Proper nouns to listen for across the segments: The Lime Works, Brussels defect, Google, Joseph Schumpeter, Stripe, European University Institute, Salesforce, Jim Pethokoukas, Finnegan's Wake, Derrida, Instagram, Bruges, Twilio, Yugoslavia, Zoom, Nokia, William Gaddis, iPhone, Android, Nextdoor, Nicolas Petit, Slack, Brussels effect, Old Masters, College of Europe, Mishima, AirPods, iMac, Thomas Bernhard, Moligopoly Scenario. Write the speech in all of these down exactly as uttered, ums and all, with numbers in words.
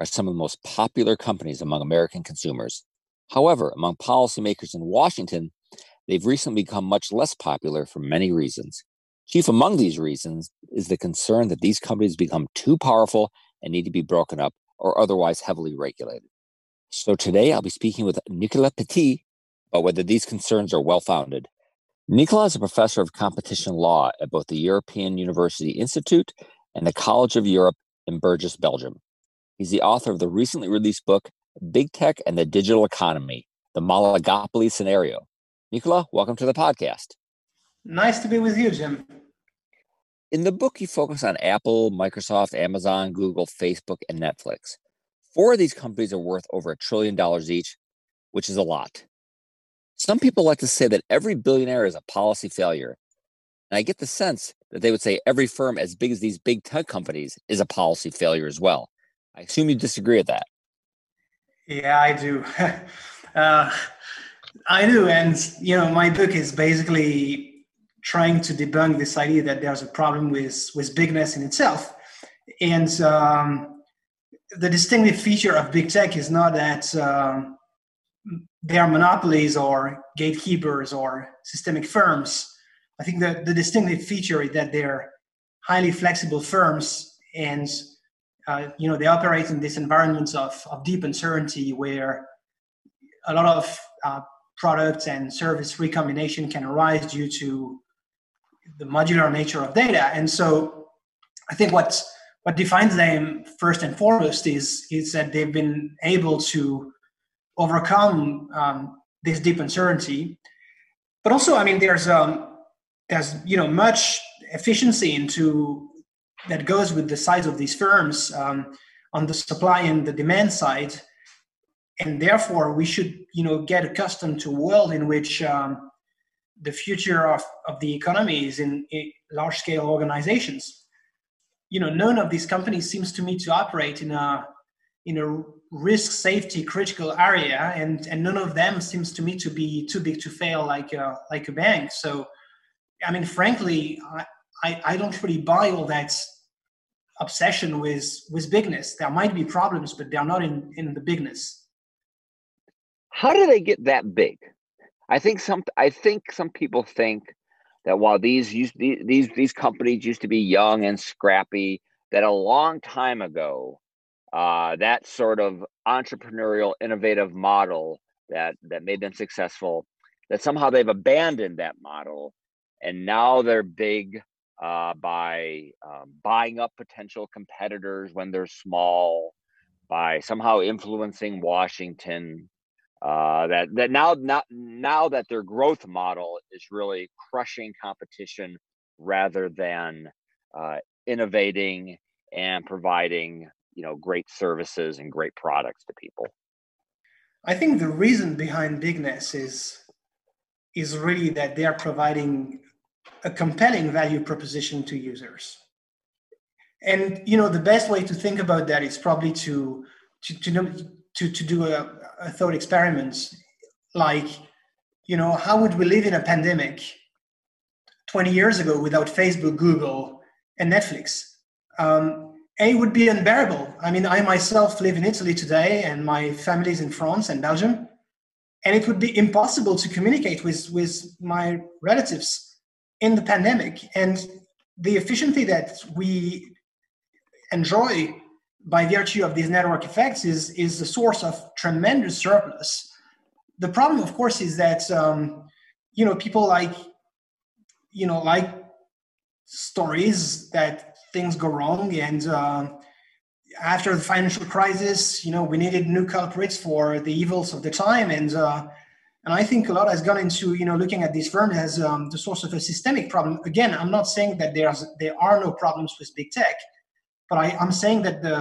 are some of the most popular companies among American consumers. However, among policymakers in Washington, they've recently become much less popular for many reasons. Chief among these reasons is the concern that these companies become too powerful and need to be broken up or otherwise heavily regulated. So today I'll be speaking with Nicolas Petit about whether these concerns are well-founded. Nicolas is a professor of competition law at both the European University Institute and the College of Europe in Bruges, Belgium. He's the author of the recently released book, Big Tech and the Digital Economy, the Moligopoly Scenario. Nicolas, welcome to the podcast. Nice to be with you, Jim. In the book, you focus on Apple, Microsoft, Amazon, Google, Facebook, and Netflix. Four of these companies are worth over a trillion dollars each, which is a lot. Some people like to say that every billionaire is a policy failure. And I get the sense that they would say every firm as big as these big tech companies is a policy failure as well. I assume you disagree with that. Yeah, I do. uh, I do. And, you know, my book is basically trying to debunk this idea that there's a problem with, with bigness in itself. And um, the distinctive feature of big tech is not that Um, they are monopolies or gatekeepers or systemic firms. I think that the distinctive feature is that they're highly flexible firms, and uh, you know they operate in this environment of, of deep uncertainty where a lot of uh, product and service recombination can arise due to the modular nature of data. And so I think what what defines them first and foremost is is that they've been able to overcome um, this deep uncertainty, but also, I mean, there's um, there's you know much efficiency into that goes with the size of these firms um, on the supply and the demand side, and therefore we should you know get accustomed to a world in which um, the future of, of the economy is in, in large-scale organizations. You know, none of these companies seems to me to operate in a in a risk safety critical area, and, and none of them seems to me to be too big to fail like a, like a bank. So, I mean, frankly, I, I don't really buy all that obsession with, with bigness. There might be problems, but they're not in, in the bigness. How do they get that big? I think some I think some people think that while these these these companies used to be young and scrappy, that a long time ago, Uh, that sort of entrepreneurial, innovative model that, that made them successful, that somehow they've abandoned that model. And now they're big uh, by um, buying up potential competitors when they're small, by somehow influencing Washington, uh, that, that now, not, now that their growth model is really crushing competition rather than uh, innovating and providing you know, great services and great products to people. I think the reason behind bigness is, is really that they are providing a compelling value proposition to users. And, you know, the best way to think about that is probably to, to, to, to, to do a, a thought experiment. Like, you know, how would we live in a pandemic twenty years ago without Facebook, Google, and Netflix? Um, A, would be unbearable. I mean, I myself live in Italy today, and my family is in France and Belgium, and it would be impossible to communicate with, with my relatives in the pandemic. And the efficiency that we enjoy by virtue of these network effects is, is the source of tremendous surplus. The problem, of course, is that, um, you know, people like, you know, like stories that things go wrong, and uh, after the financial crisis, you know, we needed new culprits for the evils of the time, and uh, and I think a lot has gone into you know looking at these firms as um, the source of a systemic problem. Again, I'm not saying that there's there are no problems with big tech, but I, I'm saying that the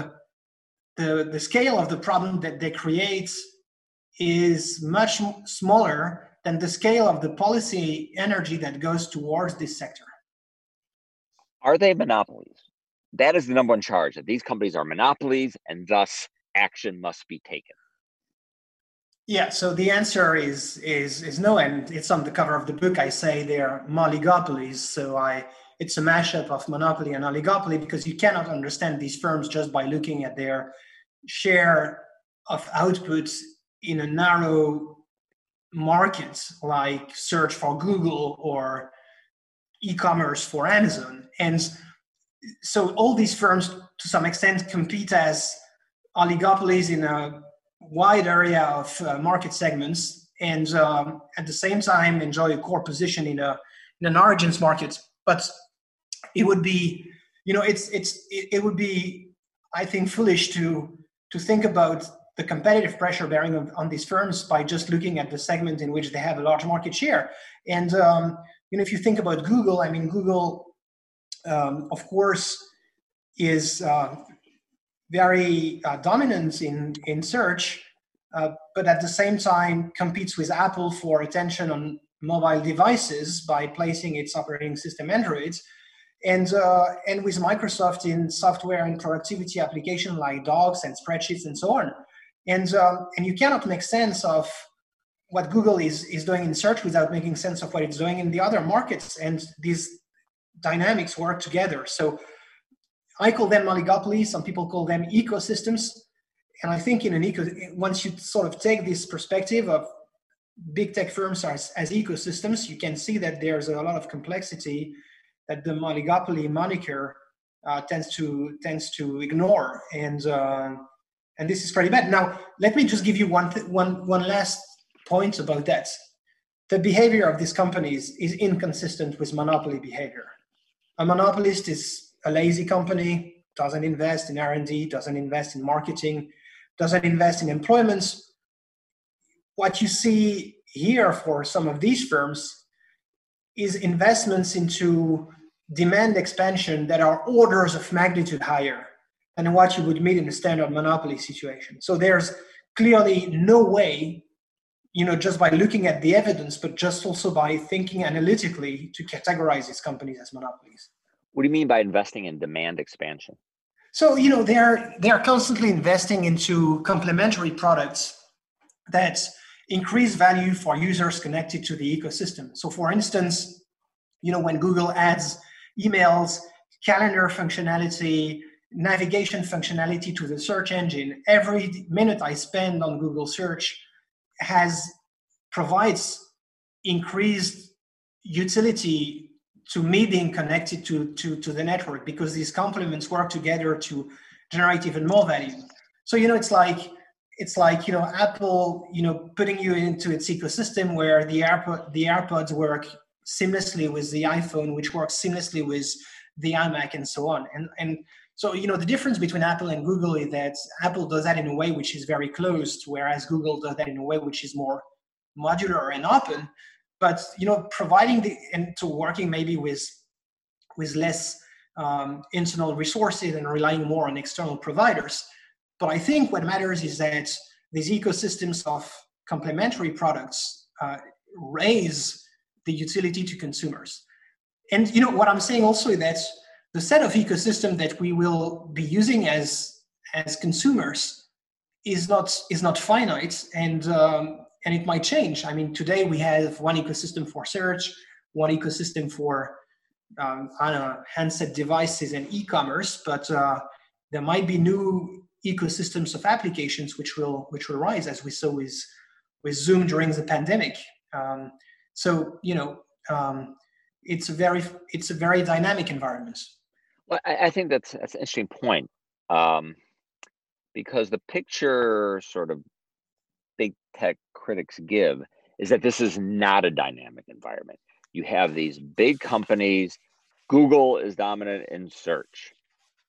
the, the scale of the problem that they create is much smaller than the scale of the policy energy that goes towards this sector. Are they monopolies? That is the number one charge, that these companies are monopolies and thus action must be taken. Yeah, so the answer is is is no, and it's on the cover of the book. I say they're moligopolies, so I it's a mashup of monopoly and oligopoly, because you cannot understand these firms just by looking at their share of outputs in a narrow market like search for Google or e-commerce for Amazon. And so all these firms, to some extent, compete as oligopolies in a wide area of uh, market segments, and um, at the same time enjoy a core position in a in an origins market. But it would be, you know, it's it's it, it would be, I think, foolish to to think about the competitive pressure bearing on, on these firms by just looking at the segment in which they have a large market share. And um, you know, if you think about Google, I mean, Google, um, of course, is uh, very uh, dominant in, in search, uh, but at the same time competes with Apple for attention on mobile devices by placing its operating system Android, and, uh, and with Microsoft in software and productivity application like docs and spreadsheets and so on. And, uh, and you cannot make sense of what Google is, is doing in search without making sense of what it's doing in the other markets, and these dynamics work together. So I call them oligopolies, some people call them ecosystems. And I think in an eco, once you sort of take this perspective of big tech firms as, as ecosystems, you can see that there's a lot of complexity that the oligopoly moniker uh, tends to tends to ignore. And uh, and this is pretty bad. Now, let me just give you one, th- one, one last point about that. The behavior of these companies is inconsistent with monopoly behavior. A monopolist is a lazy company, doesn't invest in R and D, doesn't invest in marketing, doesn't invest in employment. What you see here for some of these firms is investments into demand expansion that are orders of magnitude higher than what you would meet in a standard monopoly situation. So there's clearly no way, you know, just by looking at the evidence, but just also by thinking analytically, to categorize these companies as monopolies. What do you mean by investing in demand expansion? So, you know, they're they're constantly investing into complementary products that increase value for users connected to the ecosystem. So, for instance, you know, when Google adds emails, calendar functionality, navigation functionality to the search engine, every minute I spend on Google search has provides increased utility to me being connected to, to, to the network, because these complements work together to generate even more value. So, you know, it's like, it's like, you know, Apple, you know, putting you into its ecosystem where the AirPod, the AirPods work seamlessly with the iPhone, which works seamlessly with the iMac and so on. And, and so, you know, the difference between Apple and Google is that Apple does that in a way which is very closed, whereas Google does that in a way which is more modular and open. But, you know, providing the, and to working maybe with, with less um, internal resources and relying more on external providers. But I think what matters is that these ecosystems of complementary products uh, raise the utility to consumers. And, you know, what I'm saying also is that the set of ecosystem that we will be using as, as consumers is not, is not finite, and, um, And it might change. I mean, today we have one ecosystem for search, one ecosystem for um, I don't know, handset devices and e-commerce, but uh, there might be new ecosystems of applications which will which will rise, as we saw with with Zoom during the pandemic. Um, so you know, um, it's a very it's a very dynamic environment. Well, I, I think that's that's an interesting point, um, because the picture sort of big tech critics give is that this is not a dynamic environment. You have these big companies. Google is dominant in search.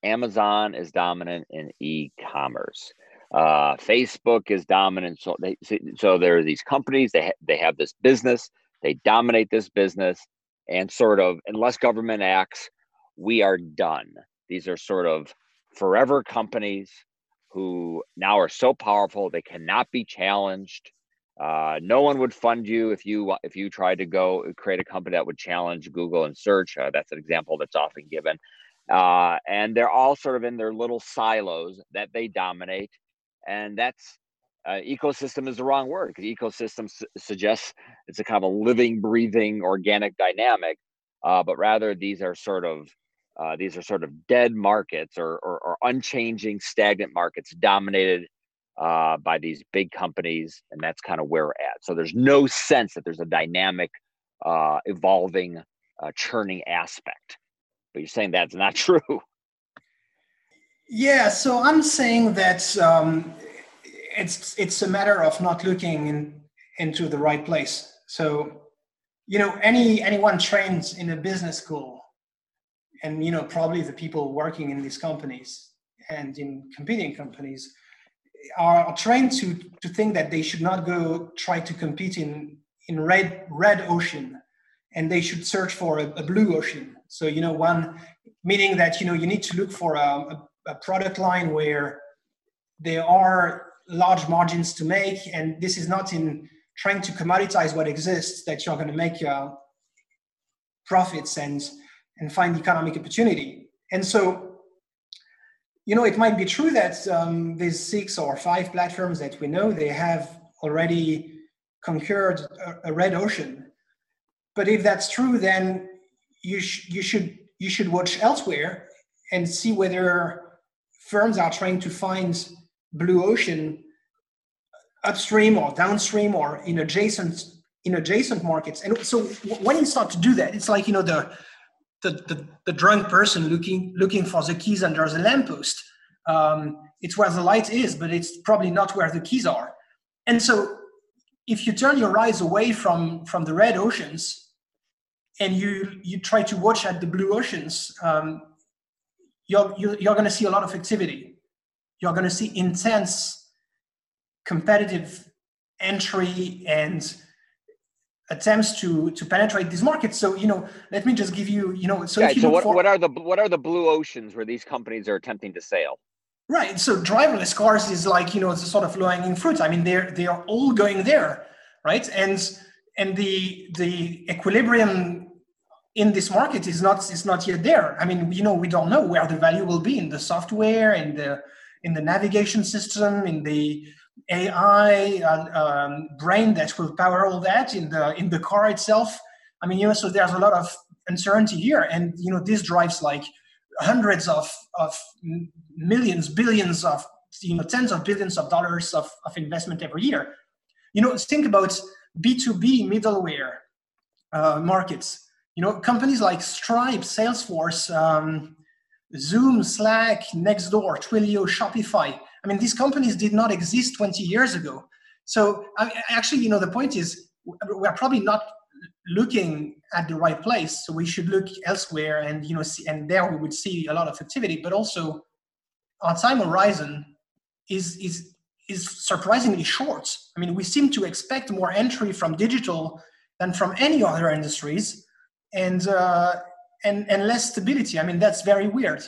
Amazon is dominant in e-commerce. Uh, Facebook is dominant. So, they, so there are these companies, they, ha- they have this business, they dominate this business, and sort of, unless government acts, we are done. These are sort of forever companies. who now are so powerful they cannot be challenged. Uh, no one would fund you if you if you tried to go create a company that would challenge Google and search. Uh, that's an example that's often given. Uh, and they're all sort of in their little silos that they dominate. And that's uh, ecosystem is the wrong word, because ecosystem su- suggests it's a kind of a living, breathing, organic dynamic. Uh, but rather, these are sort of uh, these are sort of dead markets or, or, or unchanging, stagnant markets dominated Uh, by these big companies, and that's kind of where we're at. So there's no sense that there's a dynamic, uh, evolving, uh, churning aspect. But you're saying that's not true. Yeah, so I'm saying that um, it's it's a matter of not looking in, into the right place. So, you know, any anyone trained in a business school, and, you know, probably the people working in these companies and in competing companies, are trained to, to think that they should not go try to compete in, in red red ocean, and they should search for a, a blue ocean. So, you know, one meaning that, you know, you need to look for a, a product line where there are large margins to make. And this is not in trying to commoditize what exists that you're going to make uh, profits and, and find economic opportunity. And so, you know, it might be true that um, these six or five platforms that we know, they have already conquered a, a red ocean. But if that's true, then you sh- you should you should watch elsewhere and see whether firms are trying to find blue ocean upstream or downstream or in adjacent in adjacent markets. And so when you start to do that, it's like, you know, the The, the, the drunk person looking looking for the keys under the lamppost. Um, it's where the light is, but it's probably not where the keys are. And so if you turn your eyes away from, from the red oceans and you you try to watch at the blue oceans, um, you're, you're, you're going to see a lot of activity. You're going to see intense competitive entry and attempts to to penetrate these markets. So, you know, let me just give you, you know, so right, if you so what, for, what are the what are the blue oceans where these companies are attempting to sail? Right. So driverless cars is like, you know, it's a sort of low-hanging fruit. I mean, they're they are all going there, right? And and the the equilibrium in this market is not is not yet there. I mean, you know, we don't know where the value will be in the software, in the in the navigation system, in the A I um, brain that will power all that, in the in the car itself. I mean, you know, so there's a lot of uncertainty here, and, you know, this drives like hundreds of of millions, billions of, you know, tens of billions of dollars of, of investment every year. You know, think about B two B middleware uh, markets. You know, companies like Stripe, Salesforce, um, Zoom, Slack, Nextdoor, Twilio, Shopify. I mean, these companies did not exist twenty years ago. So I, actually, you know, the point is we're probably not looking at the right place. So we should look elsewhere, and, you know, see, and there we would see a lot of activity. But also our time horizon is, is, is surprisingly short. I mean, we seem to expect more entry from digital than from any other industries, and, uh, and, and less stability. I mean, that's very weird.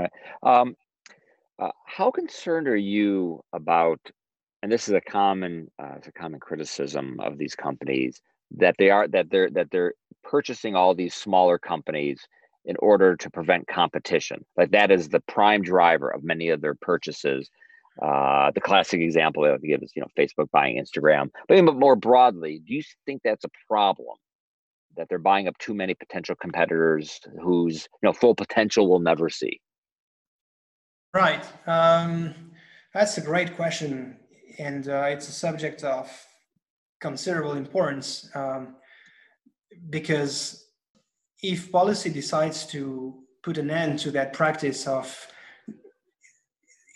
Right. Um, Uh, how concerned are you about, and this is a common, uh, it's a common criticism of these companies, that they are that they're that they're purchasing all these smaller companies in order to prevent competition? Like, that is the prime driver of many of their purchases. Uh, the classic example they have to give is, you know, Facebook buying Instagram. But more broadly, do you think that's a problem, that they're buying up too many potential competitors whose, you know, full potential we'll never see? Right. Um, that's a great question. And uh, it's a subject of considerable importance, um, because if policy decides to put an end to that practice of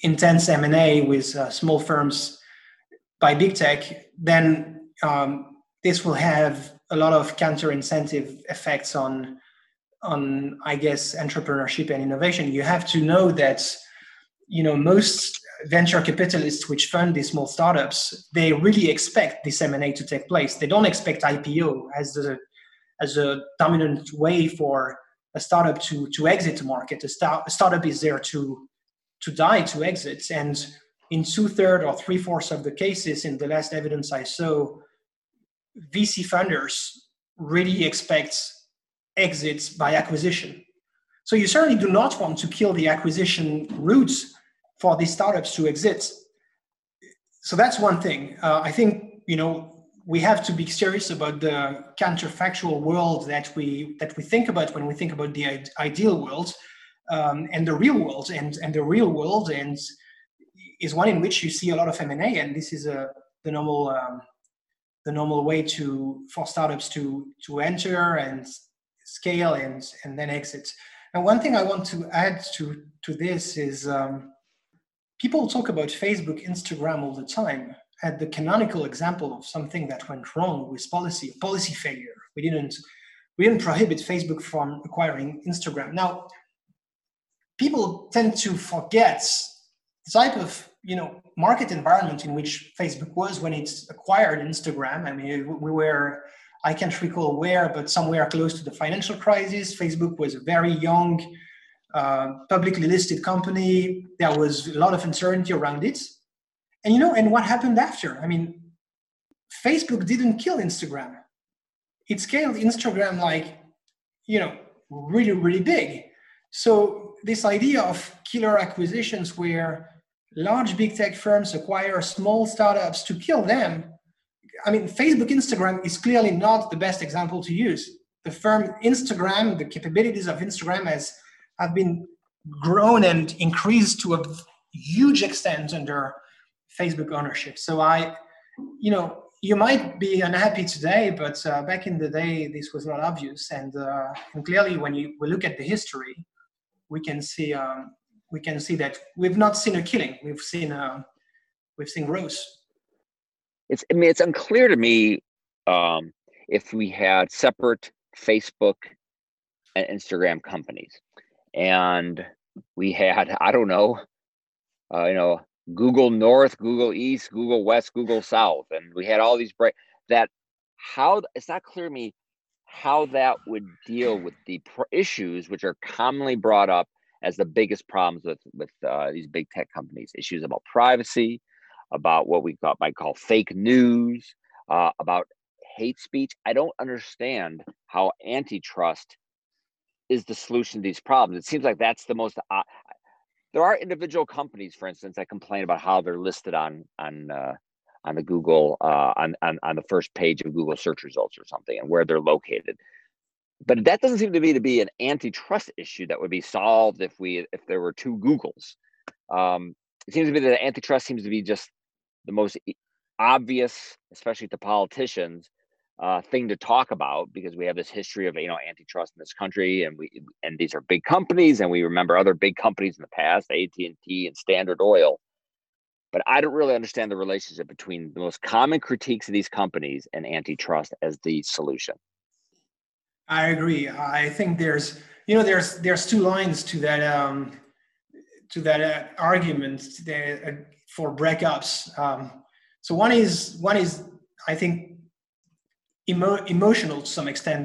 intense M and A with uh, small firms by big tech, then um, this will have a lot of counter-incentive effects on, on, I guess, entrepreneurship and innovation. You have to know that, you know, most venture capitalists which fund these small startups, they really expect this M and A to take place. They don't expect I P O as a as a dominant way for a startup to to exit the market. A, start, a startup is there to to die to exits. And in two-thirds or three-fourths of the cases, in the last evidence I saw, V C funders really expect exits by acquisition. So you certainly do not want to kill the acquisition routes for these startups to exit. So that's one thing. Uh, I think, you know, we have to be serious about the counterfactual world that we that we think about when we think about the ideal world um, and the real world. And, and the real world and is one in which you see a lot of M and A, and this is a, the normal um, the normal way to for startups to to enter and scale and and then exit. And one thing I want to add to to this is. Um, People talk about Facebook, Instagram all the time as the canonical example of something that went wrong with policy, policy failure. We didn't, we didn't prohibit Facebook from acquiring Instagram. Now, people tend to forget the type of, you know, market environment in which Facebook was when it acquired Instagram. I mean, we were, I can't recall where, but somewhere close to the financial crisis. Facebook was a very young Uh, publicly listed company. There was a lot of uncertainty around it. And, you know, and what happened after? I mean, Facebook didn't kill Instagram. It scaled Instagram like, you know, really, really big. So this idea of killer acquisitions where large big tech firms acquire small startups to kill them. I mean, Facebook, Instagram is clearly not the best example to use. The firm Instagram, the capabilities of Instagram as have been grown and increased to a huge extent under Facebook ownership. So I, you know, you might be unhappy today, but uh, back in the day, this was not obvious. And, uh, and clearly, when you we look at the history, we can see um, we can see that we've not seen a killing. We've seen uh, we've seen growth. It's I mean, it's unclear to me um, if we had separate Facebook and Instagram companies. And we had, I don't know, uh, you know, Google North, Google East, Google West, Google South. And we had all these break that how it's not clear to me how that would deal with the pr- issues, which are commonly brought up as the biggest problems with, with uh, these big tech companies, issues about privacy, about what we got, might call fake news, uh, about hate speech. I don't understand how antitrust is the solution to these problems. It seems like that's the most, uh, there are individual companies, for instance, that complain about how they're listed on on uh, on the Google, uh, on, on, on the first page of Google search results or something and where they're located. But that doesn't seem to me to be an antitrust issue that would be solved if we if there were two Googles. Um, it seems to me that antitrust seems to be just the most obvious, especially to politicians, Uh, thing to talk about because we have this history of, you know, antitrust in this country, and we and these are big companies, and we remember other big companies in the past, A T and T and Standard Oil. But I don't really understand the relationship between the most common critiques of these companies and antitrust as the solution. I agree. I think there's, you know, there's there's two lines to that um, to that uh, argument that, uh, for breakups. Um, so one is one is I think. Emo- emotional to some extent.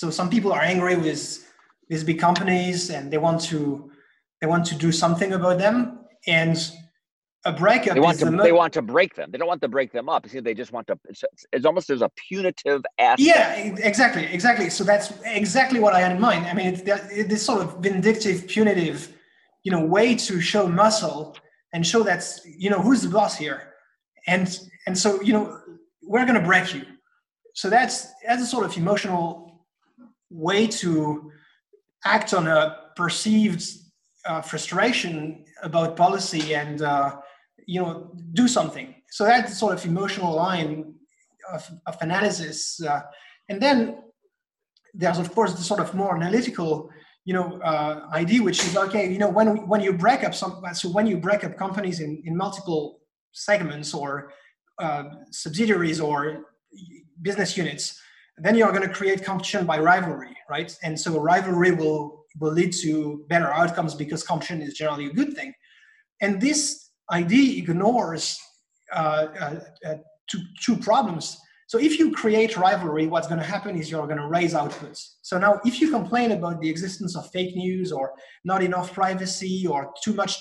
So some people are angry with these big companies, and they want to they want to do something about them. And a breakup. They want is to the mo- they want to break them. They don't want to break them up. See, they just want to. It's, it's almost there's a punitive aspect. Yeah, exactly, exactly. So that's exactly what I had in mind. I mean, it's this sort of vindictive, punitive, you know, way to show muscle and show that's, you know, who's the boss here, and and so, you know, we're going to break you. So that's, that's a sort of emotional way to act on a perceived uh, frustration about policy and, uh, you know, do something. So that's sort of emotional line of, of analysis. Uh, and then there's, of course, the sort of more analytical, you know, uh, idea, which is, okay, you know, when when you break up some, so when you break up companies in, in multiple segments or uh, subsidiaries or business units, then you're going to create competition by rivalry, right? And so rivalry will, will lead to better outcomes because competition is generally a good thing. And this idea ignores uh, uh, uh, two, two problems. So if you create rivalry, what's going to happen is you're going to raise outputs. So now if you complain about the existence of fake news or not enough privacy or too much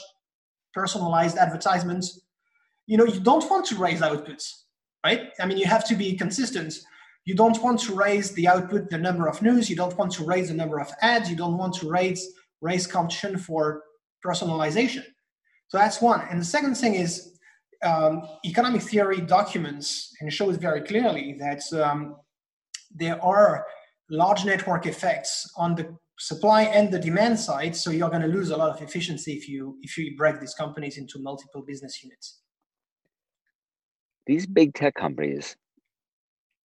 personalized advertisements. You know, you don't want to raise outputs, right? I mean, you have to be consistent. You don't want to raise the output, the number of news. You don't want to raise the number of ads. You don't want to raise raise competition for personalization. So that's one. And the second thing is, um, economic theory documents and shows very clearly that um, there are large network effects on the supply and the demand side. So you're going to lose a lot of efficiency if you if you break these companies into multiple business units. These big tech companies,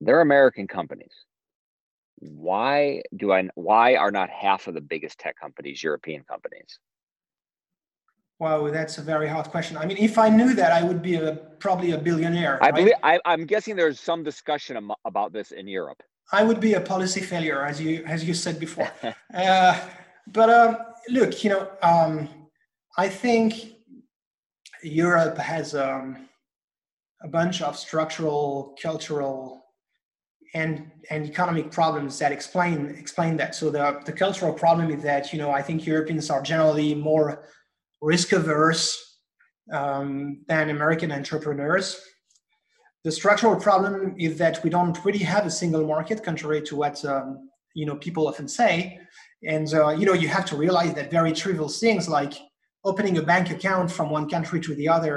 they're American companies. Why do I? Why are not half of the biggest tech companies European companies? Wow, that's a very hard question. I mean, if I knew that, I would be a, probably a billionaire. I right? believe, I, I'm guessing there's some discussion am, about this in Europe. I would be a policy failure, as you as you said before. uh, but um, look, you know, um, I think Europe has um, a bunch of structural, cultural, and and economic problems that explain explain that. So the the cultural problem is that, you know, I think Europeans are generally more risk averse um, than American entrepreneurs. The structural problem is that we don't really have a single market, contrary to what um, you know people often say. And uh, you know, you have to realize that very trivial things like opening a bank account from one country to the other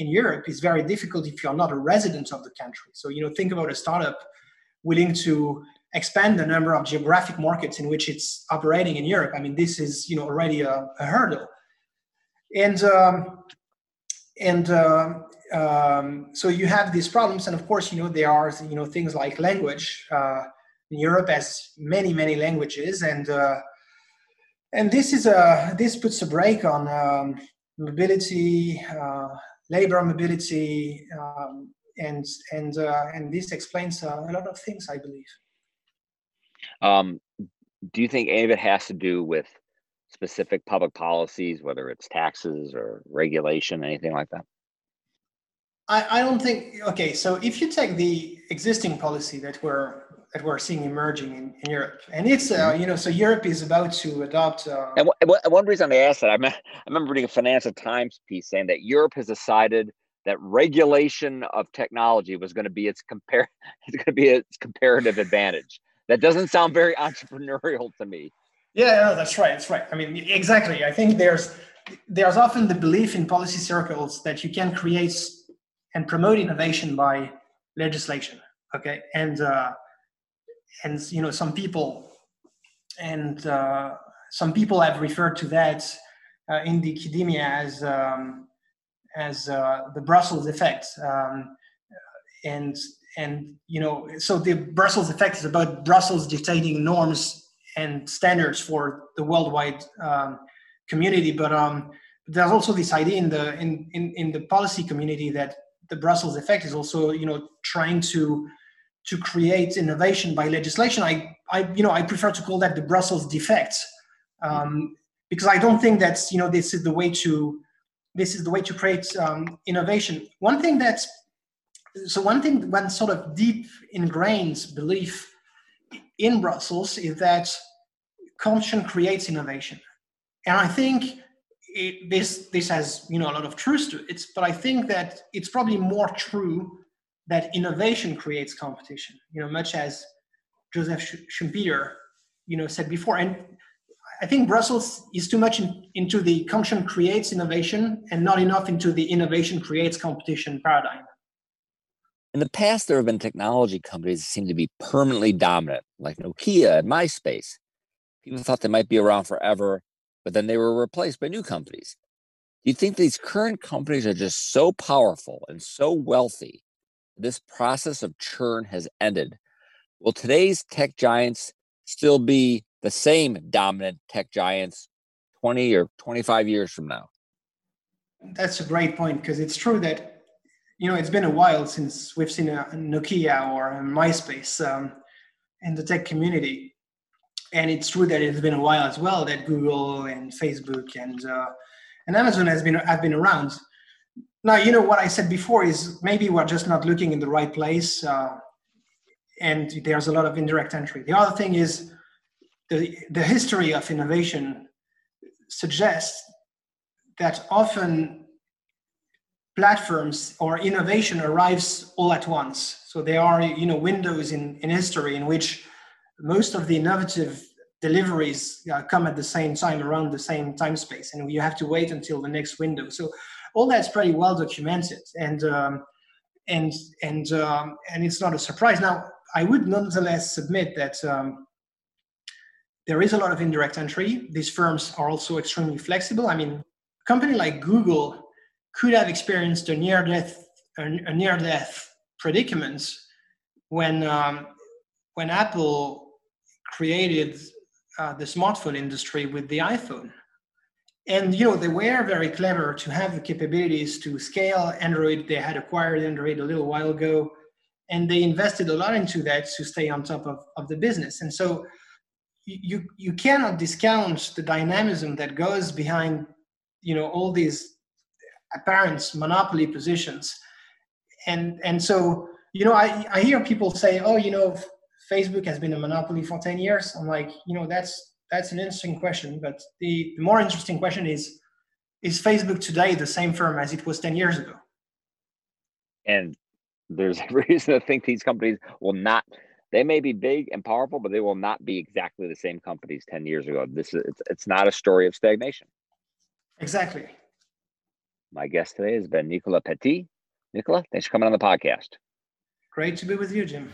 in Europe is very difficult if you're not a resident of the country. So, you know, think about a startup willing to expand the number of geographic markets in which it's operating in Europe. I mean, this is, you know, already a, a hurdle. And um, and uh, um, so you have these problems, and of course, you know, there are, you know, things like language. Uh, Europe has many many languages, and uh, and this is a this puts a brake on um, mobility, uh, labor mobility, um, and and uh, and this explains uh, a lot of things, I believe. Um, do you think any of it has to do with specific public policies, whether it's taxes or regulation, anything like that? I, I don't think, okay, so if you take the existing policy that we're that we're seeing emerging in, in Europe, and it's, uh, you know, so Europe is about to adopt... Uh, and w- one reason I asked that, I, me- I remember reading a Financial Times piece saying that Europe has decided that regulation of technology was going to be its compare, it's going to be its comparative advantage. That doesn't sound very entrepreneurial to me. Yeah, no, that's right. That's right. I mean, exactly. I think there's there's often the belief in policy circles that you can create and promote innovation by legislation. Okay, and uh, and you know, some people and uh, some people have referred to that uh, in the academia as um, as uh, the Brussels effect, um, and and you know, so the Brussels effect is about Brussels dictating norms and standards for the worldwide um, community, but um, there's also this idea in the in, in in the policy community that the Brussels effect is also, you know, trying to to create innovation by legislation. I I you know I prefer to call that the Brussels defect, um, because I don't think that's, you know, this is the way to this is the way to create um, innovation. One thing that's so one thing one sort of deep ingrained belief in Brussels is that competition creates innovation, and I think it, this this has, you know, a lot of truth to it. But I think that it's probably more true that innovation creates competition. You know, much as Joseph Schumpeter, you know, said before. And I think Brussels is too much in, into the competition creates innovation, and not enough into the innovation creates competition paradigm. In the past, there have been technology companies that seem to be permanently dominant, like Nokia and MySpace. People thought they might be around forever, but then they were replaced by new companies. Do you think these current companies are just so powerful and so wealthy, this process of churn has ended? Will today's tech giants still be the same dominant tech giants twenty or twenty-five years from now? That's a great point, because it's true that, you know, it's been a while since we've seen a Nokia or a MySpace um, in the tech community. And it's true that it's been a while as well that Google and Facebook and uh, and Amazon has been have been around. Now, you know, what I said before is maybe we're just not looking in the right place, uh, and there's a lot of indirect entry. The other thing is the the history of innovation suggests that often platforms or innovation arrives all at once. So there are, you know, windows in, in history in which most of the innovative deliveries uh, come at the same time, around the same time space, and you have to wait until the next window. So all that's pretty well documented, and um, and and um, and it's not a surprise. Now, I would nonetheless submit that um, there is a lot of indirect entry. These firms are also extremely flexible. I mean, a company like Google could have experienced a near-death a near-death predicament when um, when Apple created uh, the smartphone industry with the iPhone, and you know they were very clever to have the capabilities to scale Android. They had acquired Android a little while ago, and they invested a lot into that to stay on top of, of the business. And so you you cannot discount the dynamism that goes behind, you know, all these apparent monopoly positions. And, and so, you know, I, I hear people say, oh, you know, Facebook has been a monopoly for ten years. I'm like, you know, that's, that's an interesting question. But the, the more interesting question is, is Facebook today the same firm as it was ten years ago? And there's a reason to think these companies will not, they may be big and powerful, but they will not be exactly the same companies ten years ago. This is, it's, it's not a story of stagnation. Exactly. My guest today has been Nicolas Petit. Nicolas, thanks for coming on the podcast. Great to be with you, Jim.